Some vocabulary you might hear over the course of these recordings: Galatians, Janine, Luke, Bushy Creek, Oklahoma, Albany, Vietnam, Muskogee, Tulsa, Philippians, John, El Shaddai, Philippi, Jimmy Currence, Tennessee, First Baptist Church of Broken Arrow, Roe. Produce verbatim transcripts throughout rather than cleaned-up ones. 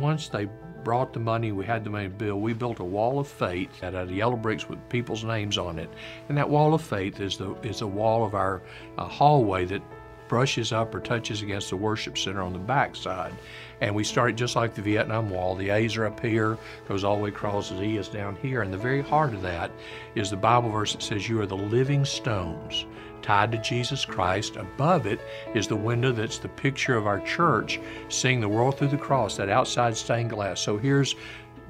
Once they brought the money, we had the money to build, we built a wall of faith out of yellow bricks with people's names on it. And that wall of faith is the is the wall of our uh, hallway that brushes up or touches against the worship center on the backside. And we started just like the Vietnam Wall. The A's are up here, goes all the way across, the E is down here. And the very heart of that is the Bible verse that says, "You are the living stones tied to Jesus Christ." Above it is the window that's the picture of our church, seeing the world through the cross, that outside stained glass. So here's,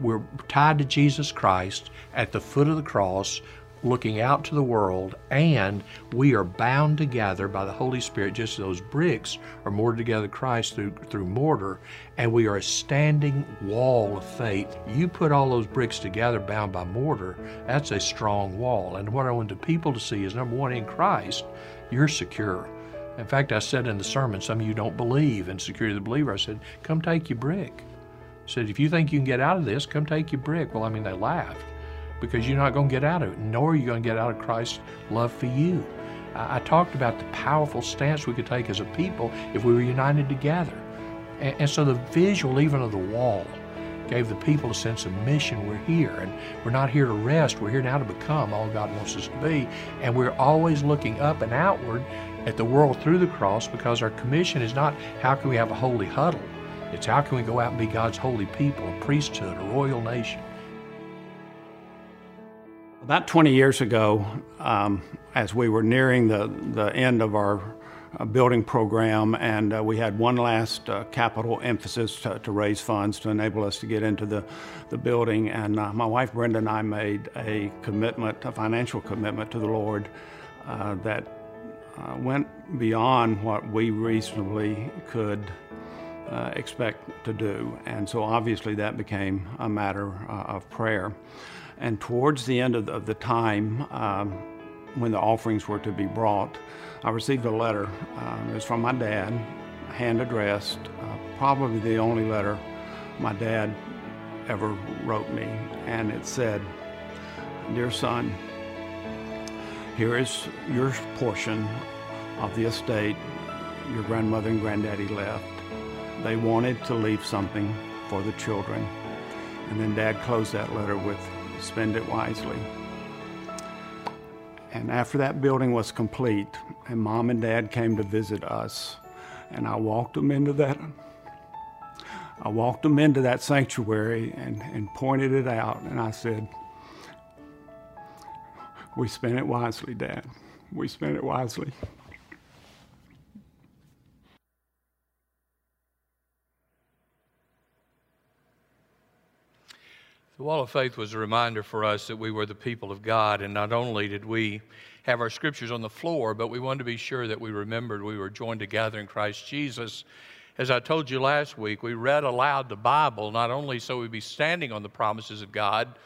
we're tied to Jesus Christ at the foot of the cross, looking out to the world, and we are bound together by the Holy Spirit, just as those bricks are mortared together Christ through through mortar, and we are a standing wall of faith. You put all those bricks together bound by mortar, that's a strong wall. And what I want the people to see is, number one, in Christ, you're secure. In fact, I said in the sermon, some of you don't believe in security of the believer. I said, come take your brick. I said, if you think you can get out of this, come take your brick. Well, I mean, they laughed, because you're not going to get out of it, nor are you going to get out of Christ's love for you. I, I talked about the powerful stance we could take as a people if we were united together. And, and so the visual even of the wall gave the people a sense of mission. We're here, and we're not here to rest. We're here now to become all God wants us to be. And we're always looking up and outward at the world through the cross, because our commission is not how can we have a holy huddle. It's how can we go out and be God's holy people, a priesthood, a royal nation. About twenty years ago, um, as we were nearing the, the end of our uh, building program, and uh, we had one last uh, capital emphasis to, to raise funds to enable us to get into the, the building, and uh, my wife Brenda and I made a commitment, a financial commitment to the Lord uh, that uh, went beyond what we reasonably could uh, expect to do. And so obviously that became a matter uh, of prayer. And towards the end of the, of the time um, when the offerings were to be brought, I received a letter. Um, it was from my dad, hand addressed, uh, probably the only letter my dad ever wrote me. And it said, "Dear son, here is your portion of the estate your grandmother and granddaddy left. They wanted to leave something for the children." And then Dad closed that letter with, "Spend it wisely." And after that building was complete, and Mom and Dad came to visit us, and I walked them into that, I walked them into that sanctuary and, and pointed it out, and I said, "We spent it wisely, Dad. We spent it wisely." The wall of faith was a reminder for us that we were the people of God, and not only did we have our scriptures on the floor, but we wanted to be sure that we remembered we were joined together in Christ Jesus. As I told you last week, we read aloud the Bible, not only so we'd be standing on the promises of God,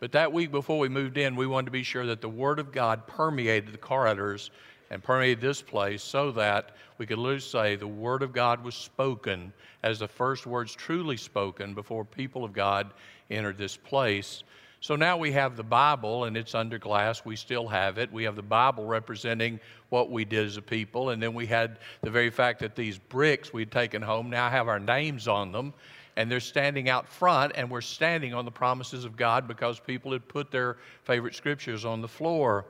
but that week before we moved in, we wanted to be sure that the Word of God permeated the corridors and permeated this place, so that we could literally say the Word of God was spoken as the first words truly spoken before people of God entered this place. So now we have the Bible, and it's under glass. We still have it. We have the Bible representing what we did as a people. And then we had the very fact that these bricks we'd taken home now have our names on them. And they're standing out front, and we're standing on the promises of God because people had put their favorite scriptures on the floor.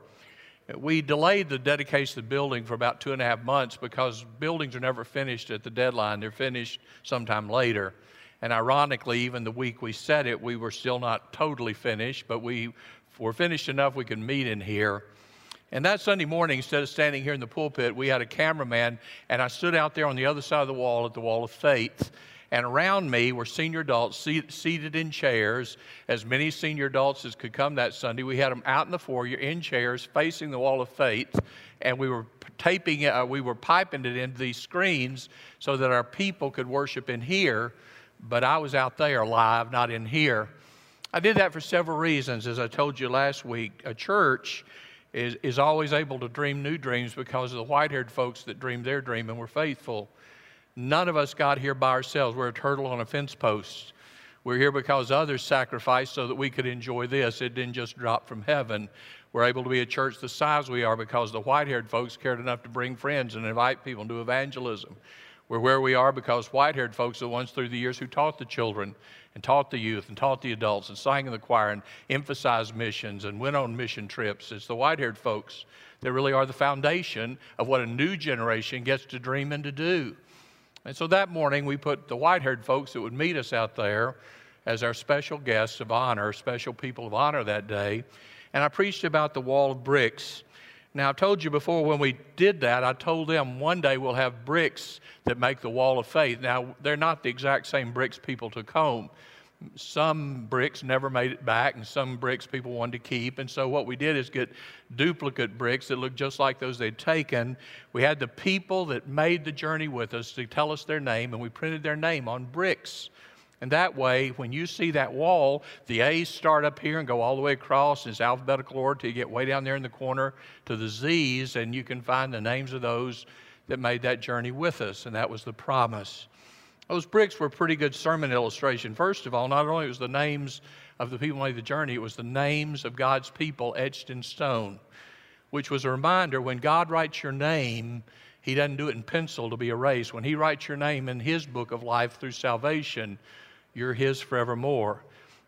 We delayed the dedication of the building for about two and a half months because buildings are never finished at the deadline. They're finished sometime later. And ironically, even the week we set it, we were still not totally finished, but we were finished enough we could meet in here. And that Sunday morning, instead of standing here in the pulpit, we had a cameraman, and I stood out there on the other side of the wall at the Wall of Faith. And around me were senior adults seat, seated in chairs, as many senior adults as could come that Sunday. We had them out in the foyer in chairs facing the Wall of Faith, and we were taping it, uh, we were piping it into these screens so that our people could worship in here. But I was out there live, not in here. I did that for several reasons. As I told you last week, a church is, is always able to dream new dreams because of the white-haired folks that dreamed their dream and were faithful. None of us got here by ourselves. We're a turtle on a fence post. We're here because others sacrificed so that we could enjoy this. It didn't just drop from heaven. We're able to be a church the size we are because the white-haired folks cared enough to bring friends and invite people to evangelism. We're where we are because white-haired folks are the ones through the years who taught the children and taught the youth and taught the adults and sang in the choir and emphasized missions and went on mission trips. It's the white-haired folks that really are the foundation of what a new generation gets to dream and to do. And so that morning, we put the white-haired folks that would meet us out there as our special guests of honor, special people of honor that day. And I preached about the wall of bricks. Now, I've told you before when we did that, I told them one day we'll have bricks that make the wall of faith. Now, they're not the exact same bricks people took home. Some bricks never made it back, and some bricks people wanted to keep. And so what we did is get duplicate bricks that looked just like those they'd taken. We had the people that made the journey with us to tell us their name, and we printed their name on bricks. And that way, when you see that wall, the A's start up here and go all the way across in its alphabetical order till you get way down there in the corner to the Z's, and you can find the names of those that made that journey with us. And that was the promise. Those bricks were a pretty good sermon illustration. First of all, not only was the names of the people who made the journey, it was the names of God's people etched in stone, which was a reminder when God writes your name, he doesn't do it in pencil to be erased. When he writes your name in his book of life through salvation, you're his forevermore.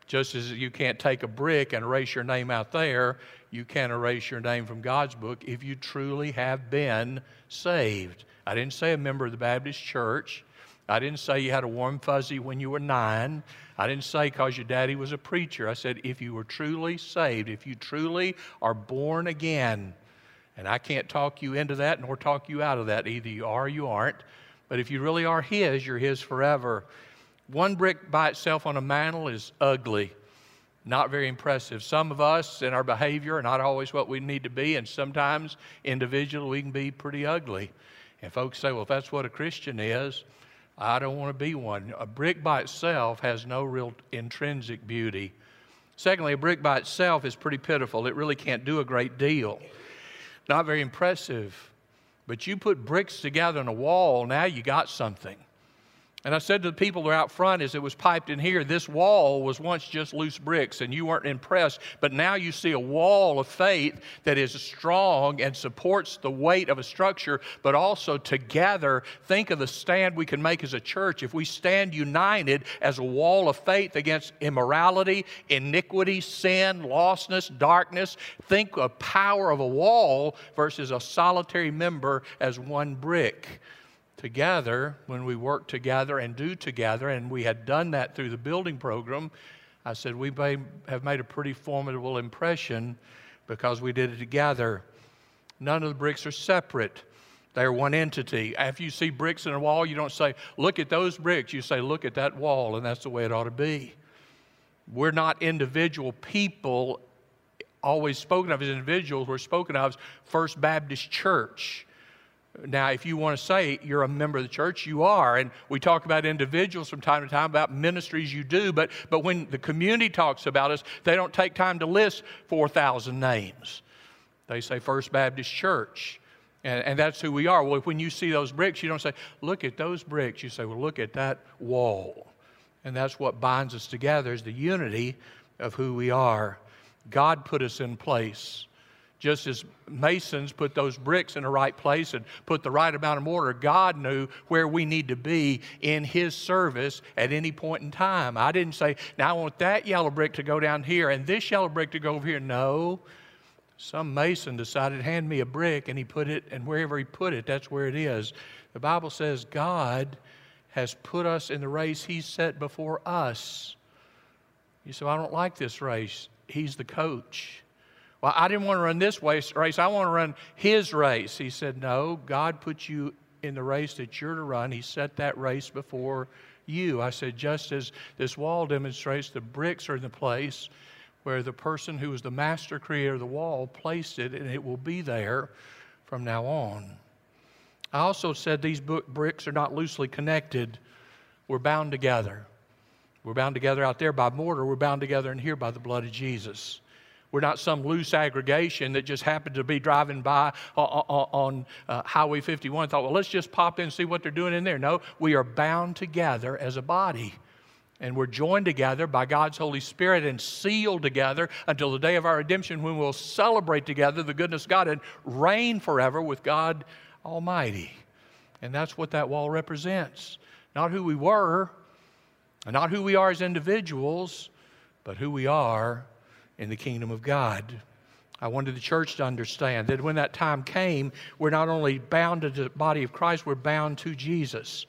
Just as you can't take a brick and erase your name out there, you can't erase your name from God's book if you truly have been saved. I didn't say a member of the Baptist Church. I didn't say you had a warm fuzzy when you were nine. I didn't say because your daddy was a preacher. I said if you were truly saved, if you truly are born again, and I can't talk you into that nor talk you out of that. Either you are or you aren't. But if you really are his, you're his forever. One brick by itself on a mantle is ugly, not very impressive. Some of us in our behavior are not always what we need to be, and sometimes individually we can be pretty ugly. And folks say, well, if that's what a Christian is, I don't want to be one. A brick by itself has no real intrinsic beauty. Secondly, a brick by itself is pretty pitiful. It really can't do a great deal. Not very impressive. But you put bricks together on a wall, now you got something. And I said to the people that are out front as it was piped in here, this wall was once just loose bricks and you weren't impressed, but now you see a wall of faith that is strong and supports the weight of a structure, but also together, think of the stand we can make as a church if we stand united as a wall of faith against immorality, iniquity, sin, lostness, darkness. Think of the power of a wall versus a solitary member as one brick. Together, when we work together and do together, and we had done that through the building program, I said we may have made a pretty formidable impression because we did it together. None of the bricks are separate. They're one entity. After you see bricks in a wall, you don't say, look at those bricks. You say, look at that wall, and that's the way it ought to be. We're not individual people always spoken of as individuals. We're spoken of as First Baptist Church. Now, if you want to say you're a member of the church, you are. And we talk about individuals from time to time, about ministries you do. But, but when the community talks about us, they don't take time to list four thousand names. They say First Baptist Church. And, and that's who we are. Well, when you see those bricks, you don't say, look at those bricks. You say, well, look at that wall. And that's what binds us together is the unity of who we are. God put us in place. Just as masons put those bricks in the right place and put the right amount of mortar, God knew where we need to be in His service at any point in time. I didn't say, now I want that yellow brick to go down here and this yellow brick to go over here. No. Some mason decided, hand me a brick, and he put it, and wherever he put it, that's where it is. The Bible says God has put us in the race He set before us. You say, well, I don't like this race. He's the coach. Well, I didn't want to run this race. I want to run His race. He said, no, God put you in the race that you're to run. He set that race before you. I said, just as this wall demonstrates, the bricks are in the place where the person who was the master creator of the wall placed it, and it will be there from now on. I also said these bricks are not loosely connected. We're bound together. We're bound together out there by mortar. We're bound together in here by the blood of Jesus. We're not some loose aggregation that just happened to be driving by on Highway fifty-one and thought, well, let's just pop in and see what they're doing in there. No, we are bound together as a body. And we're joined together by God's Holy Spirit and sealed together until the day of our redemption, when we'll celebrate together the goodness of God and reign forever with God Almighty. And that's what that wall represents. Not who we were, and not who we are as individuals, but who we are in the kingdom of God. I wanted the church to understand that when that time came, we're not only bound to the body of Christ, we're bound to Jesus.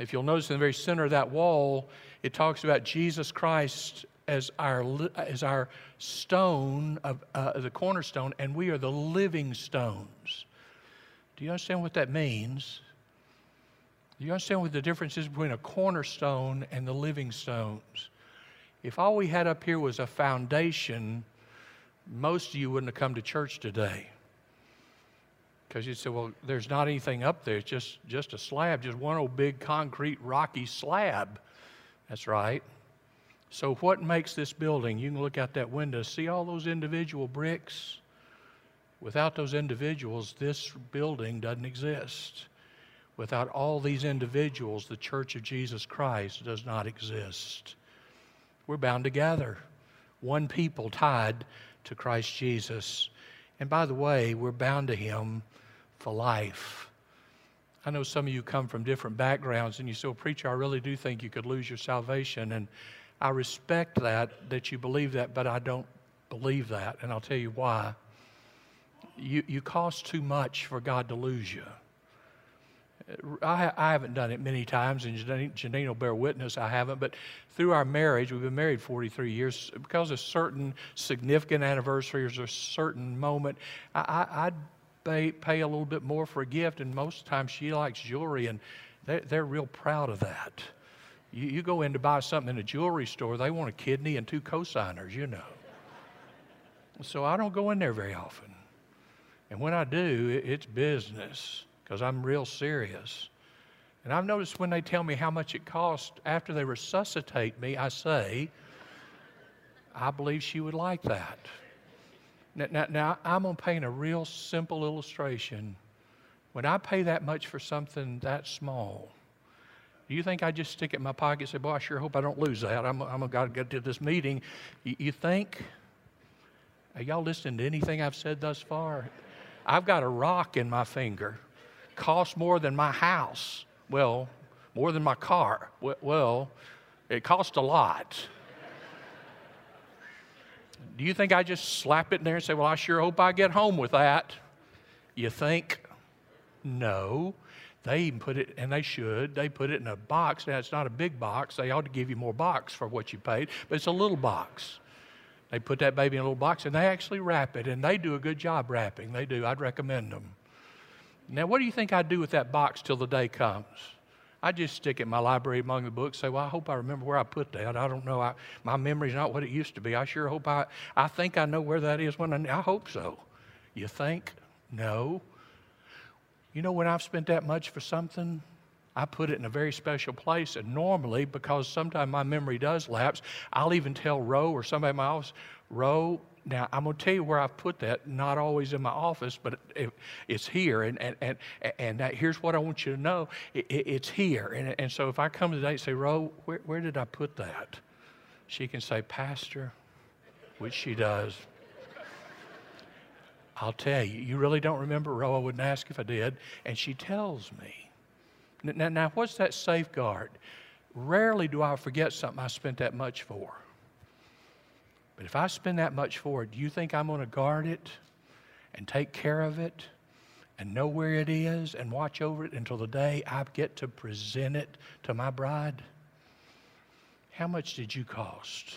If you'll notice in the very center of that wall, it talks about Jesus Christ as our, as our stone, of, uh, the cornerstone, and we are the living stones. Do you understand what that means? Do you understand what the difference is between a cornerstone and the living stones? If all we had up here was a foundation, most of you wouldn't have come to church today. Because you'd say, well, there's not anything up there. It's just, just a slab, just one old big concrete rocky slab. That's right. So what makes this building? You can look out that window. See all those individual bricks? Without those individuals, this building doesn't exist. Without all these individuals, the Church of Jesus Christ does not exist. We're bound together. One people tied to Christ Jesus. And by the way, we're bound to Him for life. I know some of you come from different backgrounds and you say, well, preacher, I really do think you could lose your salvation. And I respect that, that you believe that, but I don't believe that. And I'll tell you why. You, you cost too much for God to lose you. I, I haven't done it many times, and Janine, Janine will bear witness I haven't, but through our marriage, we've been married forty-three years, because of certain significant anniversaries or certain moment, I, I, I'd pay, pay a little bit more for a gift, and most of the time she likes jewelry, and they, they're real proud of that. You, you go in to buy something in a jewelry store, they want a kidney and two cosigners, you know. So I don't go in there very often, and when I do, it, it's business. Because I'm real serious. And I've noticed when they tell me how much it cost after they resuscitate me, I say, I believe she would like that. Now, now, now I'm going to paint a real simple illustration. When I pay that much for something that small, do you think I just stick it in my pocket and say, boy, I sure hope I don't lose that. I'm, I'm going to get to this meeting. You, you think? Are y'all listening to anything I've said thus far? I've got a rock in my finger. Costs more than my house. Well, more than my car. Well, it cost a lot. Do you think I just slap it in there and say, well, I sure hope I get home with that? You think? No. They even put it, and they should, they put it in a box. Now, it's not a big box. They ought to give you more box for what you paid, but it's a little box. They put that baby in a little box, and they actually wrap it, and they do a good job wrapping. They do. I'd recommend them. Now, what do you think I do with that box till the day comes? I just stick it in my library among the books, say, well, I hope I remember where I put that. I don't know. I, my memory's not what it used to be. I sure hope I, I think I know where that is. When I, I hope so. You think? No. You know, when I've spent that much for something, I put it in a very special place. And normally, because sometimes my memory does lapse, I'll even tell Roe or somebody in my office, Roe, now, I'm going to tell you where I've put that, not always in my office, but it's here, and and, and, and that, here's what I want you to know, it, it, it's here. And, and so if I come today and say, Ro, where, where did I put that? She can say, Pastor, which she does. I'll tell you, you really don't remember Roe? I wouldn't ask if I did. And she tells me. Now, now what's that safeguard? Rarely do I forget something I spent that much for. But if I spend that much for it, do you think I'm going to guard it and take care of it and know where it is and watch over it until the day I get to present it to my bride? How much did you cost?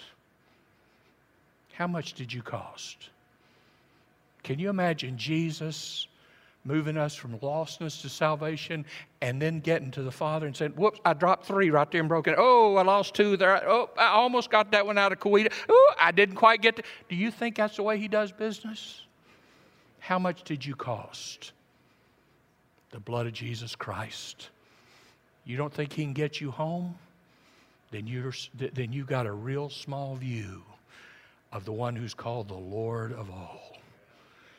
How much did you cost? Can you imagine Jesus moving us from lostness to salvation and then getting to the Father and saying, whoops, I dropped three right there and broke it. Oh, I lost two there. Oh, I almost got that one out of Kuwaita. Oh, I didn't quite get to. Do you think that's the way he does business? How much did you cost? The blood of Jesus Christ. You don't think he can get you home? Then you're, then you got a real small view of the one who's called the Lord of all.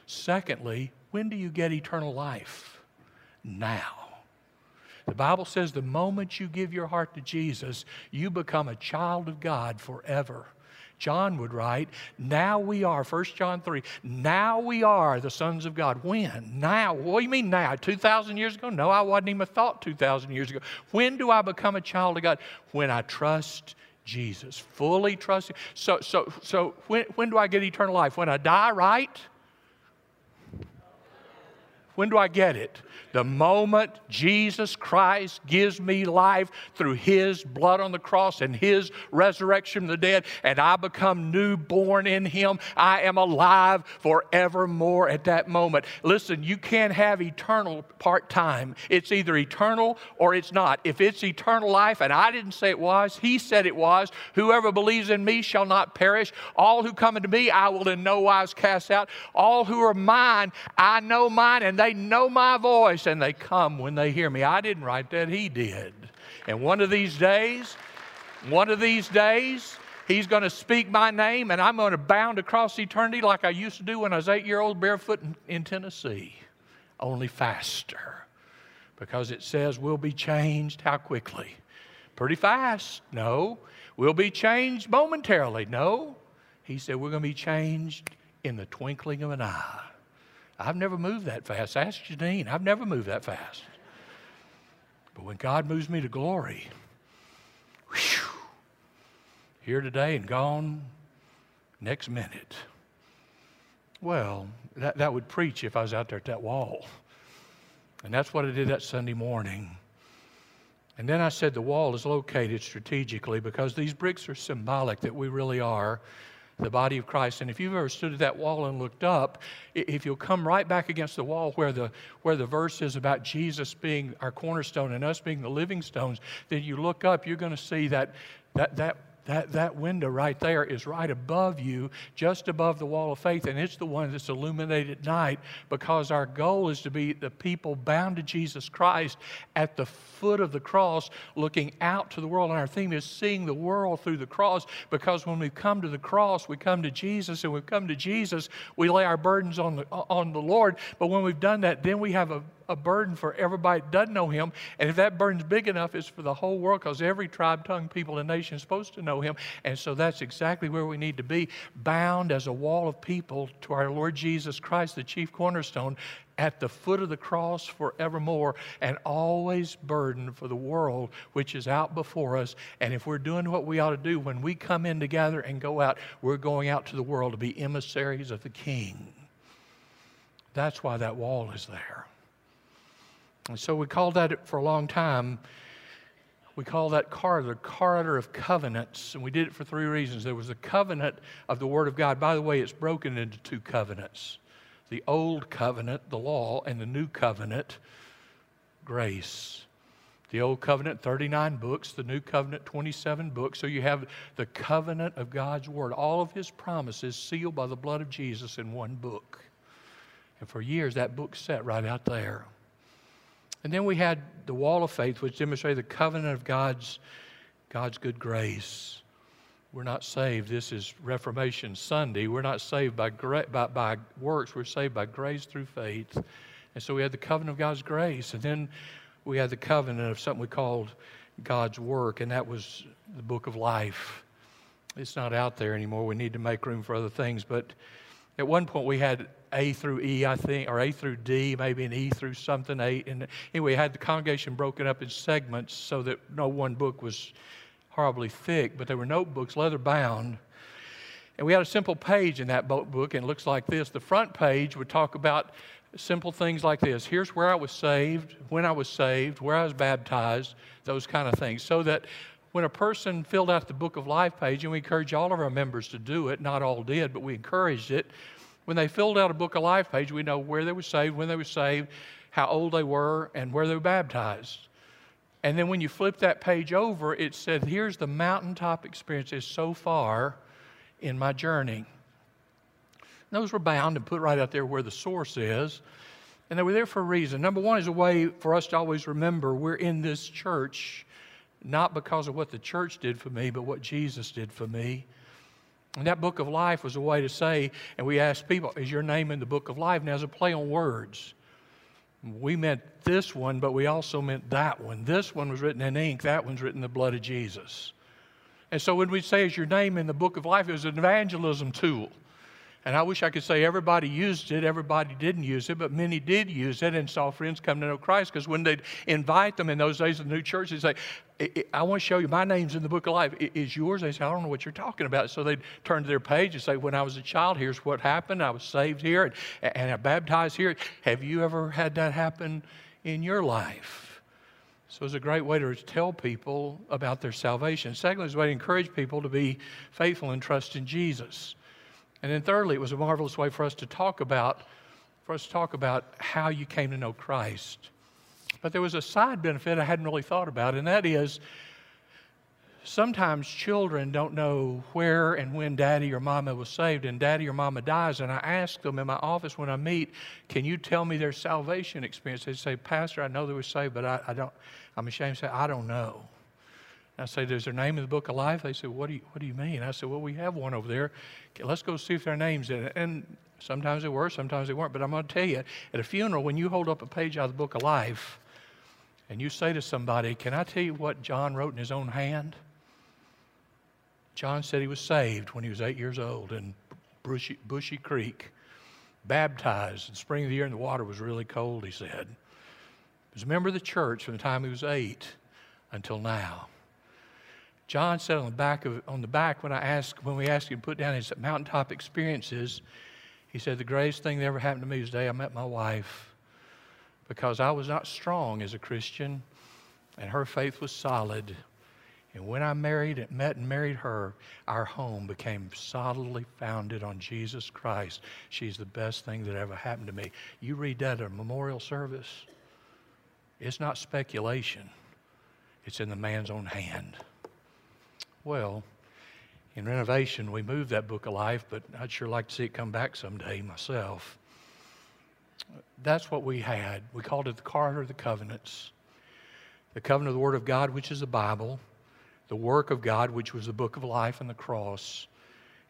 Secondly, when do you get eternal life? Now. The Bible says the moment you give your heart to Jesus, you become a child of God forever. John would write, now we are, First John three, now we are the sons of God. When? Now. What do you mean now? two thousand years ago? No, I wasn't even a thought two thousand years ago. When do I become a child of God? When I trust Jesus. Fully trust Him. So, so, so when, when do I get eternal life? When I die, right? When do I get it? The moment Jesus Christ gives me life through His blood on the cross and His resurrection from the dead, and I become newborn in Him, I am alive forevermore at that moment. Listen, you can't have eternal part-time. It's either eternal or it's not. If it's eternal life, and I didn't say it was, He said it was, whoever believes in me shall not perish. All who come into me I will in no wise cast out. All who are mine, I know mine, and they know my voice. And they come when they hear me. I didn't write that. He did. And one of these days, one of these days, He's going to speak my name and I'm going to bound across eternity like I used to do when I was eight years old barefoot in, in Tennessee. Only faster. Because it says we'll be changed how quickly? Pretty fast. No. We'll be changed momentarily. No. He said we're going to be changed in the twinkling of an eye. I've never moved that fast. Ask Janine. I've never moved that fast. But when God moves me to glory, whew, here today and gone next minute. Well, that, that would preach if I was out there at that wall. And that's what I did that Sunday morning. And then I said the wall is located strategically because these bricks are symbolic that we really are the body of Christ. And if you've ever stood at that wall and looked up, if you'll come right back against the wall where the where the verse is about Jesus being our cornerstone and us being the living stones, then you look up, you're going to see that that that that that window right there is right above you, just above the wall of faith, and it's the one that's illuminated at night because our goal is to be the people bound to Jesus Christ at the foot of the cross, looking out to the world. And our theme is seeing the world through the cross, because when we come to the cross, we come to Jesus, and when we come to Jesus, we lay our burdens on the, on the Lord. But when we've done that, then we have a a burden for everybody that doesn't know Him. And if that burden's big enough, it's for the whole world, because every tribe, tongue, people, and nation is supposed to know Him. And so that's exactly where we need to be, bound as a wall of people to our Lord Jesus Christ, the chief cornerstone, at the foot of the cross forevermore, and always burdened for the world which is out before us. And if we're doing what we ought to do, when we come in together and go out, we're going out to the world to be emissaries of the King. That's why that wall is there. And so we called that for a long time, we called that corridor, corridor of covenants. And we did it for three reasons. There was the covenant of the Word of God. By the way, it's broken into two covenants. The old covenant, the law, and the new covenant, grace. The old covenant, thirty-nine books. The new covenant, twenty-seven books. So you have the covenant of God's Word. All of His promises sealed by the blood of Jesus in one book. And for years, that book sat right out there. And then we had the wall of faith, which demonstrated the covenant of God's, God's good grace. We're not saved. This is Reformation Sunday. We're not saved by, by, by works. We're saved by grace through faith. And so we had the covenant of God's grace. And then we had the covenant of something we called God's work, and that was the book of life. it's not out there anymore. We need to make room for other things. But at one point we had A through E, I think, or A through D, maybe an E through something, A. And anyway, had the congregation broken up in segments so that no one book was horribly thick, but there were notebooks, leather bound. And we had a simple page in that book, and it looks like this. The front page would talk about simple things like this. Here's where I was saved, when I was saved, where I was baptized, those kind of things. So that when a person filled out the Book of Life page, and we encourage all of our members to do it, not all did, but we encouraged it. When they filled out a Book of Life page, we know where they were saved, when they were saved, how old they were, and where they were baptized. And then when you flip that page over, it said, here's the mountaintop experiences so far in my journey. And those were bound and put right out there where the source is. And they were there for a reason. Number one is a way for us to always remember we're in this church, not because of what the church did for me, but what Jesus did for me. And that Book of Life was a way to say, and we asked people, is your name in the Book of Life? Now, as a play on words, we meant this one, but we also meant that one. This one was written in ink. That one's written in the blood of Jesus. And so when we say, is your name in the Book of Life, it was an evangelism tool. And I wish I could say everybody used it. Everybody didn't use it, but many did use it and saw friends come to know Christ. Because when they'd invite them in those days of the new church, they'd say, I, I, I want to show you, my name's in the Book of Life. It is yours? They say, I don't know what you're talking about. So they'd turn to their page and say, when I was a child, here's what happened. I was saved here and, and I baptized here. Have you ever had that happen in your life? So it's a great way to tell people about their salvation. Secondly, it's a way to encourage people to be faithful and trust in Jesus. And then thirdly, it was a marvelous way for us to talk about, for us to talk about how you came to know Christ. But there was a side benefit I hadn't really thought about, and that is sometimes children don't know where and when daddy or mama was saved, and daddy or mama dies, and I ask them in my office when I meet, can you tell me their salvation experience? They say, Pastor, I know they were saved, but I, I don't, I'm ashamed to say, I don't know. I say, there's their name in the Book of Life? They say, what do you, what do you mean? I said, well, we have one over there. Okay, let's go see if their name's in it. And sometimes they were, sometimes they weren't. But I'm going to tell you, at a funeral, when you hold up a page out of the Book of Life and you say to somebody, can I tell you what John wrote in his own hand? John said he was saved when he was eight years old in Bushy, Bushy Creek, baptized in the spring of the year, and the water was really cold, he said. He was a member of the church from the time he was eight until now. John said on the back of on the back when I asked when we asked him to put down his mountaintop experiences, he said the greatest thing that ever happened to me was the day I met my wife, because I was not strong as a Christian, and her faith was solid. And when I married and met and married her, our home became solidly founded on Jesus Christ. She's the best thing that ever happened to me. You read that at a memorial service. It's not speculation. It's in the man's own hand. Well, in renovation, we moved that Book of Life, but I'd sure like to see it come back someday myself. That's what we had. We called it the Charter of the Covenants. The covenant of the Word of God, which is the Bible, the work of God, which was the Book of Life and the cross,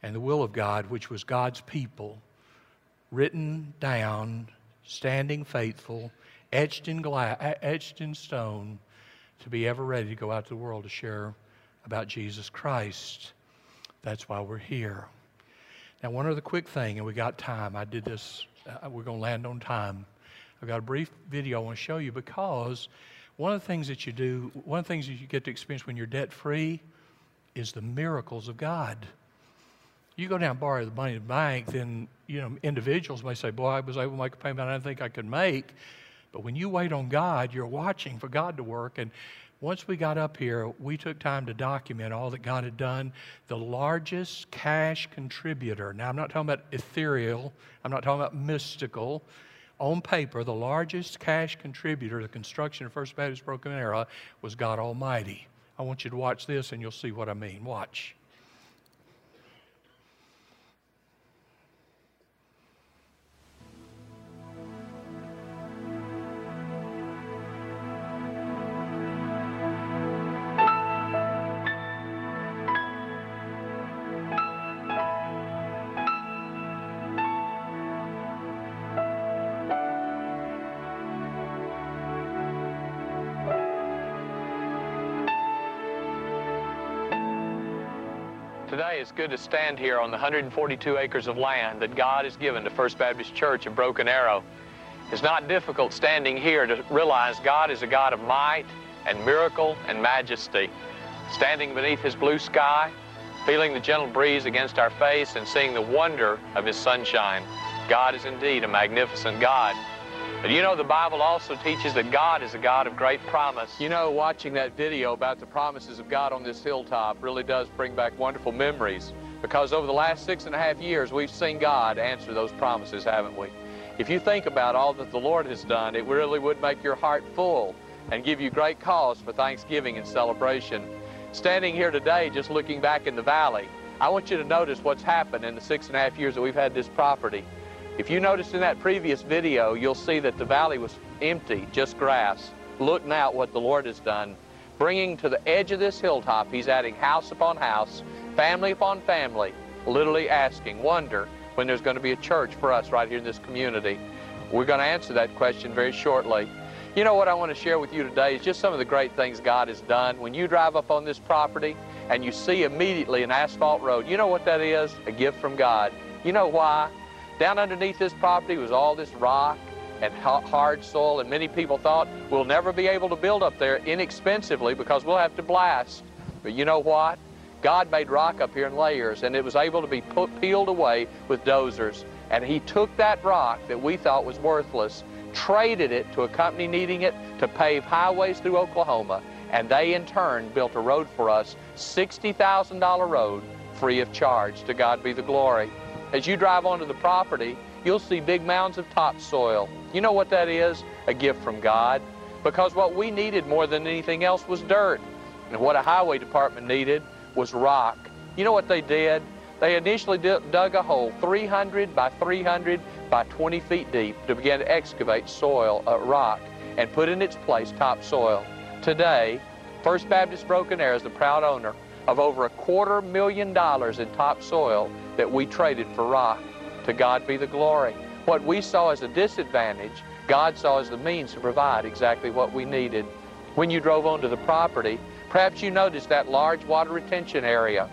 and the will of God, which was God's people, written down, standing faithful, etched in glass, etched in stone, to be ever ready to go out to the world to share about Jesus Christ. That's why we're here. Now, one other quick thing, and we got time. I did this. Uh, we're going to land on time. I've got a brief video I want to show you, because one of the things that you do, one of the things that you get to experience when you're debt-free is the miracles of God. You go down and borrow the money in the bank, then you know individuals may say, boy, I was able to make a payment I didn't think I could make. But when you wait on God, you're watching for God to work. And once we got up here, we took time to document all that God had done. The largest cash contributor, now I'm not talking about ethereal, I'm not talking about mystical, on paper, the largest cash contributor to the construction of First Baptist Broken Arrow was God Almighty. I want you to watch this and you'll see what I mean. Watch. today, it's good to stand here on the one hundred forty-two acres of land that God has given to First Baptist Church of Broken Arrow. It's not difficult standing here to realize God is a God of might and miracle and majesty. Standing beneath his blue sky, feeling the gentle breeze against our face and seeing the wonder of his sunshine. God is indeed a magnificent God. But you know, the Bible also teaches that God is a God of great promise. You know, watching that video about the promises of God on this hilltop really does bring back wonderful memories, because over the last six and a half years, we've seen God answer those promises, haven't we? If you think about all that the Lord has done, it really would make your heart full and give you great cause for thanksgiving and celebration. Standing here today, just looking back in the valley, I want you to notice what's happened in the six and a half years that we've had this property. If you noticed in that previous video, you'll see that the valley was empty, just grass. Look now at what the Lord has done. Bringing to the edge of this hilltop, he's adding house upon house, family upon family, literally asking, wonder, when there's going to be a church for us right here in this community. We're going to answer that question very shortly. You know, what I want to share with you today is just some of the great things God has done. When you drive up on this property and you see immediately an asphalt road, you know what that is? A gift from God. You know why? Down underneath this property was all this rock and hard soil, and many people thought, we'll never be able to build up there inexpensively because we'll have to blast. But you know what? God made rock up here in layers, and it was able to be peeled away with dozers. And he took that rock that we thought was worthless, traded it to a company needing it to pave highways through Oklahoma, and they in turn built a road for us, sixty thousand dollar road, free of charge. To God be the glory. As you drive onto the property, you'll see big mounds of topsoil. You know what that is? A gift from God. Because what we needed more than anything else was dirt. And what a highway department needed was rock. You know what they did? They initially dug a hole three hundred by three hundred by twenty feet deep to begin to excavate soil, uh, rock, and put in its place topsoil. Today, First Baptist Broken Arrow is the proud owner of over a quarter million dollars in topsoil that we traded for rock. To God be the glory. What we saw as a disadvantage, God saw as the means to provide exactly what we needed. When you drove onto the property, perhaps you noticed that large water retention area.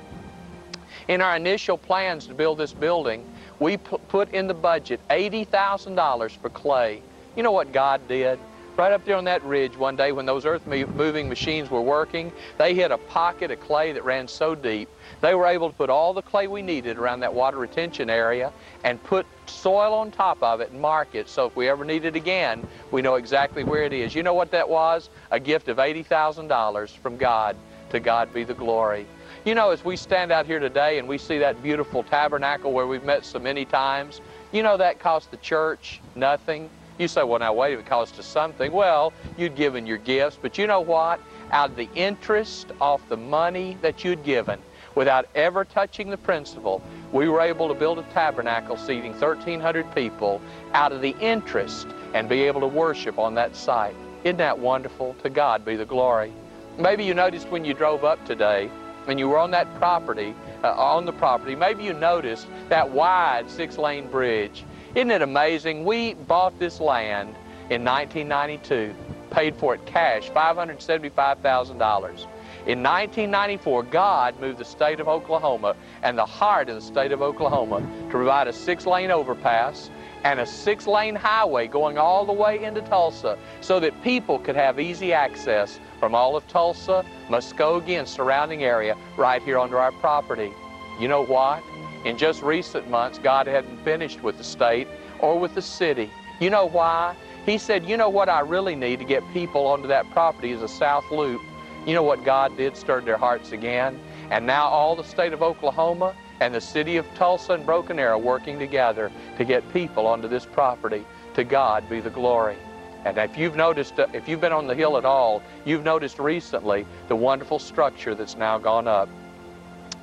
In our initial plans to build this building, we put in the budget eighty thousand dollars for clay. You know what God did? Right up there on that ridge one day when those earth-moving machines were working, they hit a pocket of clay that ran so deep, they were able to put all the clay we needed around that water retention area and put soil on top of it and mark it, so if we ever need it again, we know exactly where it is. You know what that was? A gift of eighty thousand dollars from God. To God be the glory. You know, as we stand out here today and we see that beautiful tabernacle where we've met so many times, you know that cost the church nothing. You say, well, now, wait, if it cost us something. Well, you'd given your gifts, but you know what? Out of the interest off the money that you'd given, without ever touching the principal, we were able to build a tabernacle seating thirteen hundred people out of the interest and be able to worship on that site. Isn't that wonderful? To God be the glory. Maybe you noticed when you drove up today, when you were on that property, uh, on the property, maybe you noticed that wide six-lane bridge. Isn't it amazing? We bought this land in nineteen ninety-two, paid for it cash, five hundred seventy-five thousand dollars. In nineteen ninety-four, God moved the state of Oklahoma and the heart of the state of Oklahoma to provide a six-lane overpass and a six-lane highway going all the way into Tulsa so that people could have easy access from all of Tulsa, Muskogee, and surrounding area right here onto our property. You know what? In just recent months, God hadn't finished with the state or with the city. You know why? He said, you know what I really need to get people onto that property is a south loop. You know what God did? Stirred their hearts again. And now all the state of Oklahoma and the city of Tulsa and Broken Arrow working together to get people onto this property. To God be the glory. And if you've noticed, if you've been on the hill at all, you've noticed recently the wonderful structure that's now gone up.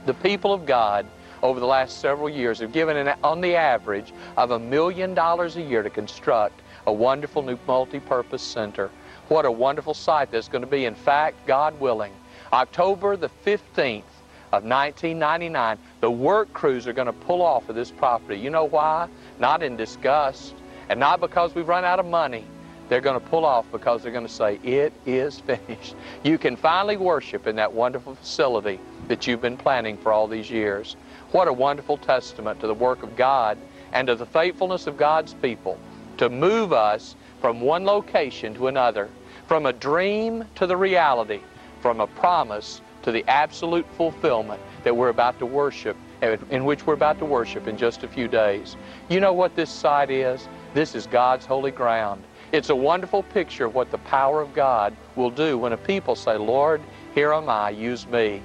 The people of God over the last several years have given an, on the average of a million dollars a year to construct a wonderful new multi-purpose center. What a wonderful site that's going to be. In fact, God willing, October the fifteenth of nineteen ninety-nine, the work crews are going to pull off of this property. You know why? Not in disgust and not because we've run out of money. They're going to pull off because they're going to say, it is finished. You can finally worship in that wonderful facility. that you've been planning for all these years. What a wonderful testament to the work of God and to the faithfulness of God's people to move us from one location to another, from a dream to the reality, from a promise to the absolute fulfillment that we're about to worship, in which we're about to worship in just a few days. You know what this site is? This is God's holy ground. It's a wonderful picture of what the power of God will do when a people say, Lord, here am I, use me.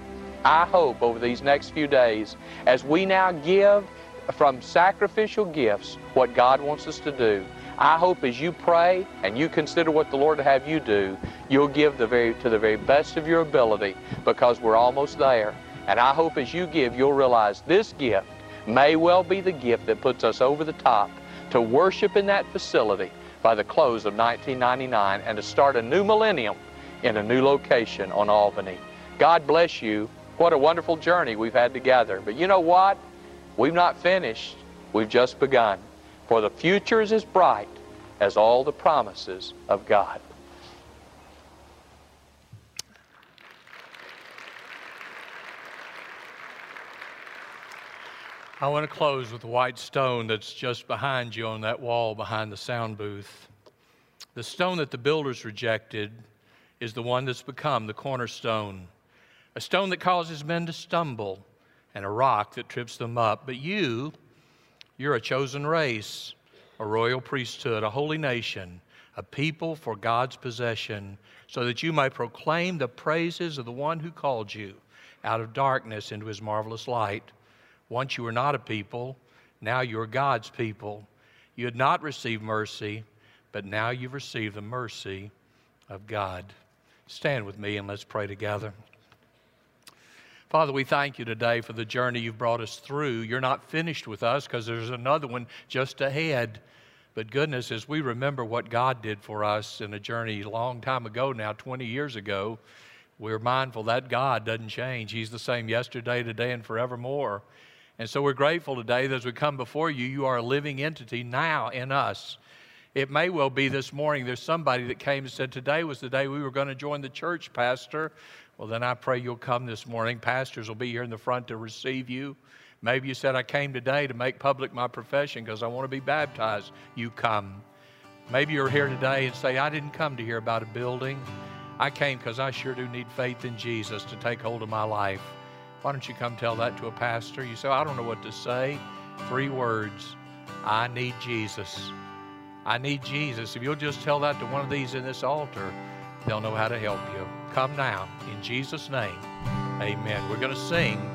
I hope over these next few days, as we now give from sacrificial gifts what God wants us to do, I hope as you pray and you consider what the Lord will have you do, you'll give the very, to the very best of your ability, because we're almost there. And I hope as you give, you'll realize this gift may well be the gift that puts us over the top to worship in that facility by the close of nineteen ninety-nine and to start a new millennium in a new location on Albany. God bless you. What a wonderful journey we've had together. But you know what? We've not finished. We've just begun. For the future is as bright as all the promises of God. I want to close with the white stone that's just behind you on that wall behind the sound booth. The stone that the builders rejected is the one that's become the cornerstone, a stone that causes men to stumble and a rock that trips them up. But you, you're a chosen race, a royal priesthood, a holy nation, a people for God's possession, so that you might proclaim the praises of the one who called you out of darkness into his marvelous light. Once you were not a people, now you are God's people. You had not received mercy, but now you've received the mercy of God. Stand with me and let's pray together. Father, we thank you today for the journey you've brought us through. You're not finished with us because there's another one just ahead. But goodness, as we remember what God did for us in a journey a long time ago now, twenty years ago, we're mindful that God doesn't change. He's the same yesterday, today, and forevermore. And so we're grateful today that as we come before you, you are a living entity now in us. It may well be this morning there's somebody that came and said, today was the day we were going to join the church, Pastor. Well, then I pray you'll come this morning. Pastors will be here in the front to receive you. Maybe you said, I came today to make public my profession because I want to be baptized. You come. Maybe you're here today and say, I didn't come to hear about a building. I came because I sure do need faith in Jesus to take hold of my life. Why don't you come tell that to a pastor? You say, I don't know what to say. Three words. I need Jesus. I need Jesus. If you'll just tell that to one of these in this altar, they'll know how to help you. Come now, in Jesus' name, amen. We're going to sing.